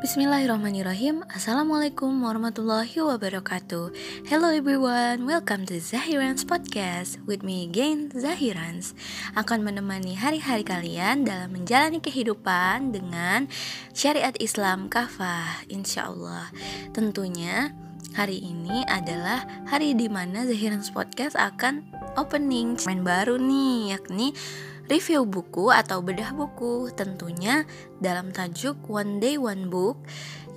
Bismillahirrahmanirrahim. Assalamualaikum warahmatullahi wabarakatuh. Hello everyone, welcome to Zahirans Podcast with me again, Zahirans. Akan menemani hari-hari kalian dalam menjalani kehidupan dengan syariat Islam kafah, insyaallah. Tentunya hari ini adalah hari di mana Zahirans Podcast akan opening segmen baru nih, yakni review buku atau bedah buku, tentunya dalam tajuk One Day One Book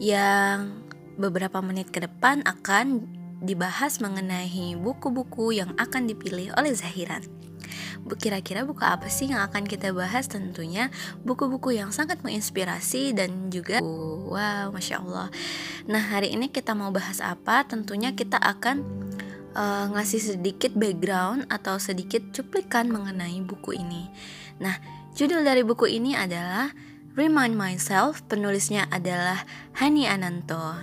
yang beberapa menit ke depan akan dibahas mengenai buku-buku yang akan dipilih oleh Zahiran. Kira-kira buku apa sih yang akan kita bahas? Tentunya buku-buku yang sangat menginspirasi dan juga wow, Masya Allah. Nah, hari ini kita mau bahas apa? Tentunya kita akan ngasih sedikit background atau sedikit cuplikan mengenai buku ini. Nah, judul dari buku ini adalah Remind Myself, penulisnya adalah Hanny Ananto.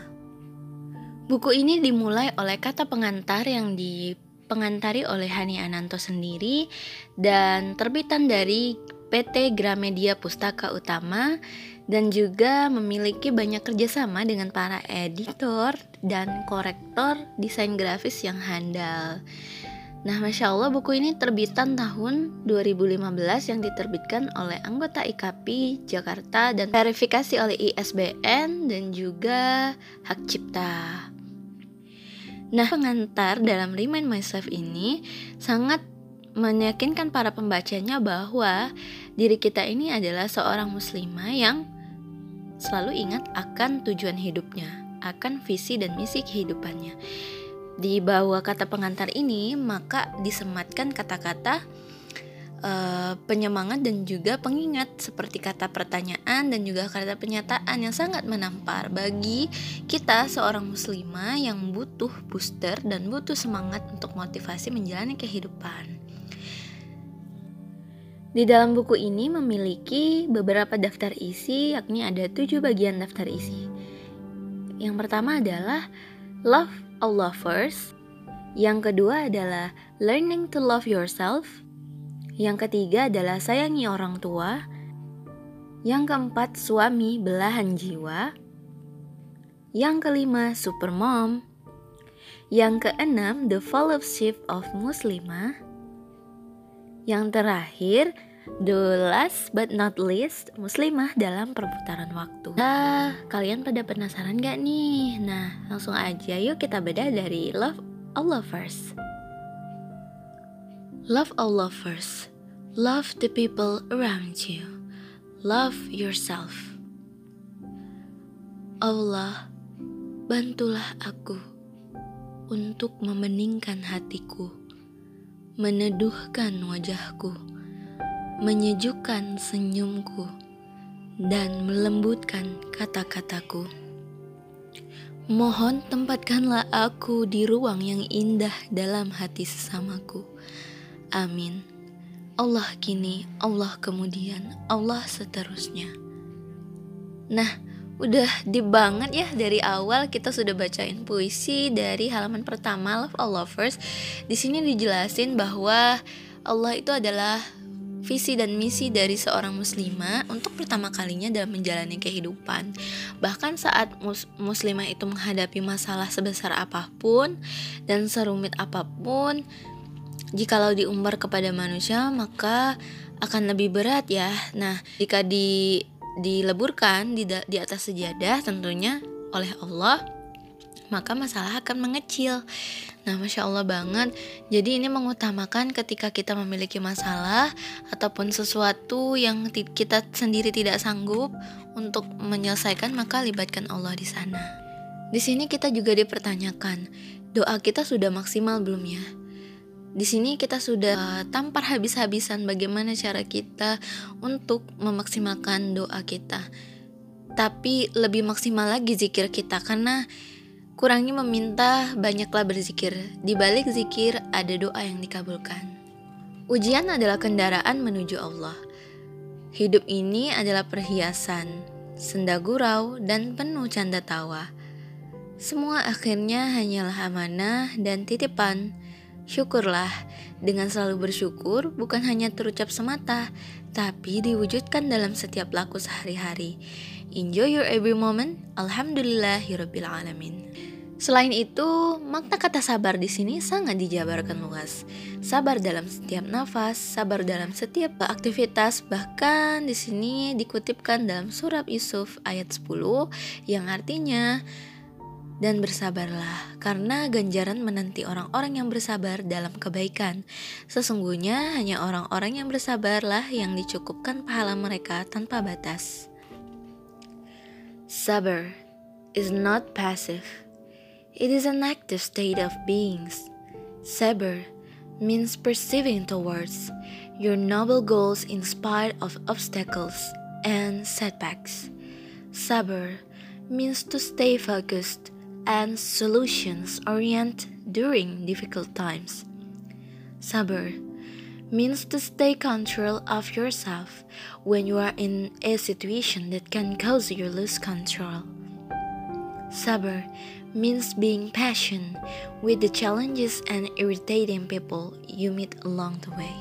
Buku ini dimulai oleh kata pengantar yang dipengantari oleh Hanny Ananto sendiri dan terbitan dari PT Gramedia Pustaka Utama dan juga memiliki banyak kerjasama dengan para editor dan korektor desain grafis yang handal. Nah, Masya Allah, buku ini terbitan tahun 2015 yang diterbitkan oleh anggota IKAPI Jakarta dan verifikasi oleh ISBN dan juga hak cipta. Nah, pengantar dalam Remind Myself ini sangat meyakinkan para pembacanya bahwa diri kita ini adalah seorang muslimah yang selalu ingat akan tujuan hidupnya, akan visi dan misi kehidupannya. Di bawah kata pengantar ini maka disematkan kata-kata penyemangat dan juga pengingat, seperti kata pertanyaan dan juga kata pernyataan yang sangat menampar bagi kita seorang muslimah yang butuh booster dan butuh semangat untuk motivasi menjalani kehidupan. Di dalam buku ini memiliki beberapa daftar isi, yakni ada 7 bagian daftar isi. Yang pertama adalah Love Allah First. Yang kedua adalah Learning to Love Yourself. Yang ketiga adalah Sayangi Orang Tua. Yang keempat Suami Belahan Jiwa. Yang kelima Supermom. Yang keenam The Fellowship of Muslimah. Yang terakhir, the last but not least, Muslimah dalam Perputaran Waktu. Kalian pada penasaran gak nih? Nah, langsung aja yuk kita bedah dari Love Allah First. Love Allah first. Love the people around you. Love yourself. Allah, bantulah aku untuk memeningkan hatiku, meneduhkan wajahku, menyejukkan senyumku, dan melembutkan kata-kataku. Mohon tempatkanlah aku di ruang yang indah dalam hati sesamaku. Amin. Allah kini, Allah kemudian, Allah seterusnya. Nah, udah deep banget ya, dari awal kita sudah bacain puisi dari halaman pertama Love Allah First. Di sini dijelasin bahwa Allah itu adalah visi dan misi dari seorang muslimah untuk pertama kalinya dalam menjalani kehidupan. Bahkan saat muslimah itu menghadapi masalah sebesar apapun dan serumit apapun, jikalau diumbar kepada manusia maka akan lebih berat ya. Nah, jika dileburkan di atas sejadah tentunya oleh Allah, maka masalah akan mengecil. Nah, Masya Allah banget. Jadi ini mengutamakan ketika kita memiliki masalah ataupun sesuatu yang kita sendiri tidak sanggup untuk menyelesaikan, maka libatkan Allah di sana. Di sini kita juga dipertanyakan, doa kita sudah maksimal belum ya? Di sini kita sudah tampar habis-habisan bagaimana cara kita untuk memaksimalkan doa kita. Tapi lebih maksimal lagi zikir kita, karena kurangi meminta, banyaklah berzikir. Di balik zikir ada doa yang dikabulkan. Ujian adalah kendaraan menuju Allah. Hidup ini adalah perhiasan, senda gurau dan penuh canda tawa. Semua akhirnya hanyalah amanah dan titipan. Syukurlah, dengan selalu bersyukur bukan hanya terucap semata, tapi diwujudkan dalam setiap laku sehari-hari. Enjoy your every moment. Alhamdulillahirabbil alamin. Selain itu, makna kata sabar di sini sangat dijabarkan luas. Sabar dalam setiap nafas, sabar dalam setiap aktivitas, bahkan di sini dikutipkan dalam surat Yusuf ayat 10 yang artinya, dan bersabarlah, karena ganjaran menanti orang-orang yang bersabar dalam kebaikan. Sesungguhnya hanya orang-orang yang bersabarlah yang dicukupkan pahala mereka tanpa batas. Sabar is not passive. It is an active state of beings. Sabar means persevering towards your noble goals in spite of obstacles and setbacks. Sabar means to stay focused and solutions-oriented during difficult times. Sabar means to stay control of yourself when you are in a situation that can cause you lose control. Sabar means being patient with the challenges and irritating people you meet along the way.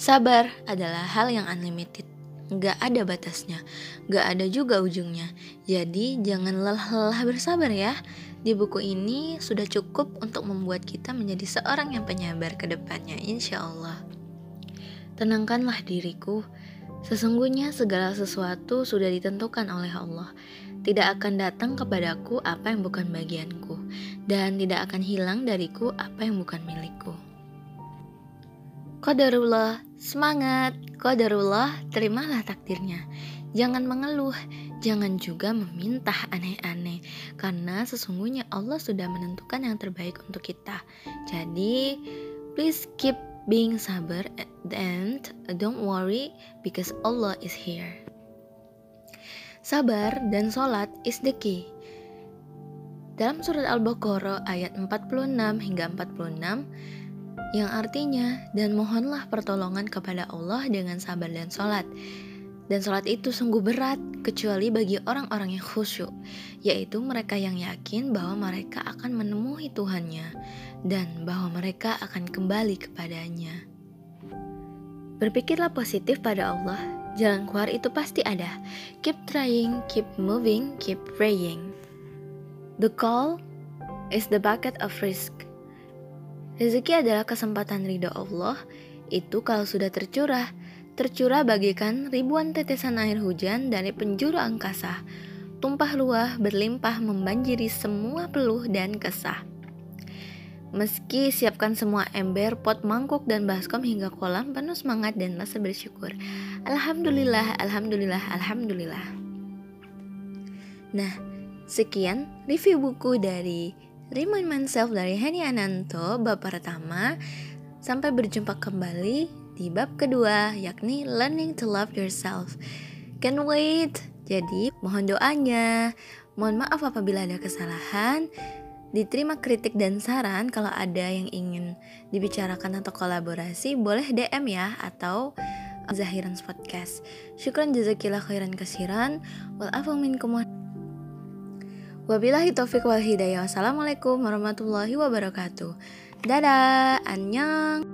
Sabar adalah hal yang unlimited, gak ada batasnya, gak ada juga ujungnya. Jadi jangan lelah-lelah bersabar ya. Di buku ini sudah cukup untuk membuat kita menjadi seorang yang penyabar ke depannya, insya Allah. Tenangkanlah diriku, sesungguhnya segala sesuatu sudah ditentukan oleh Allah. Tidak akan datang kepadaku apa yang bukan bagianku, dan tidak akan hilang dariku apa yang bukan milikku. Qadarullah, semangat! Qadarullah, terimalah takdirnya. Jangan mengeluh, jangan juga meminta aneh-aneh, karena sesungguhnya Allah sudah menentukan yang terbaik untuk kita. Jadi, please keep being sabar and don't worry because Allah is here. Sabar dan sholat is the key. Dalam surat Al-Baqarah ayat 46 hingga 46 yang artinya, dan mohonlah pertolongan kepada Allah dengan sabar dan sholat. Dan sholat itu sungguh berat kecuali bagi orang-orang yang khusyuk, yaitu mereka yang yakin bahwa mereka akan menemui Tuhannya dan bahwa mereka akan kembali kepadanya. Berpikirlah positif pada Allah. Jalan keluar itu pasti ada. Keep trying, keep moving, keep praying. The call is the bucket of risk. Rezeki adalah kesempatan ridha Allah. Itu kalau sudah tercurah. Tercurah bagaikan ribuan tetesan air hujan dari penjuru angkasa. Tumpah ruah berlimpah membanjiri semua peluh dan kesah. Meski siapkan semua ember, pot, mangkuk, dan baskom hingga kolam penuh semangat dan rasa bersyukur. Alhamdulillah, alhamdulillah, alhamdulillah. Nah, sekian review buku dari Remind Myself dari Hanny Ananto, bab pertama. Sampai berjumpa kembali di bab kedua, yakni Learning to Love Yourself. Can't wait. Jadi, mohon doanya. Mohon maaf apabila ada kesalahan. Diterima kritik dan saran, kalau ada yang ingin dibicarakan atau kolaborasi, boleh DM ya, atau Zahirans Podcast. Syukran jazakillah khairan kasiran. Wa'afu minkum. Wabillahi taufiq wal hidayah. Wassalamualaikum warahmatullahi wabarakatuh. Dadah, annyeong.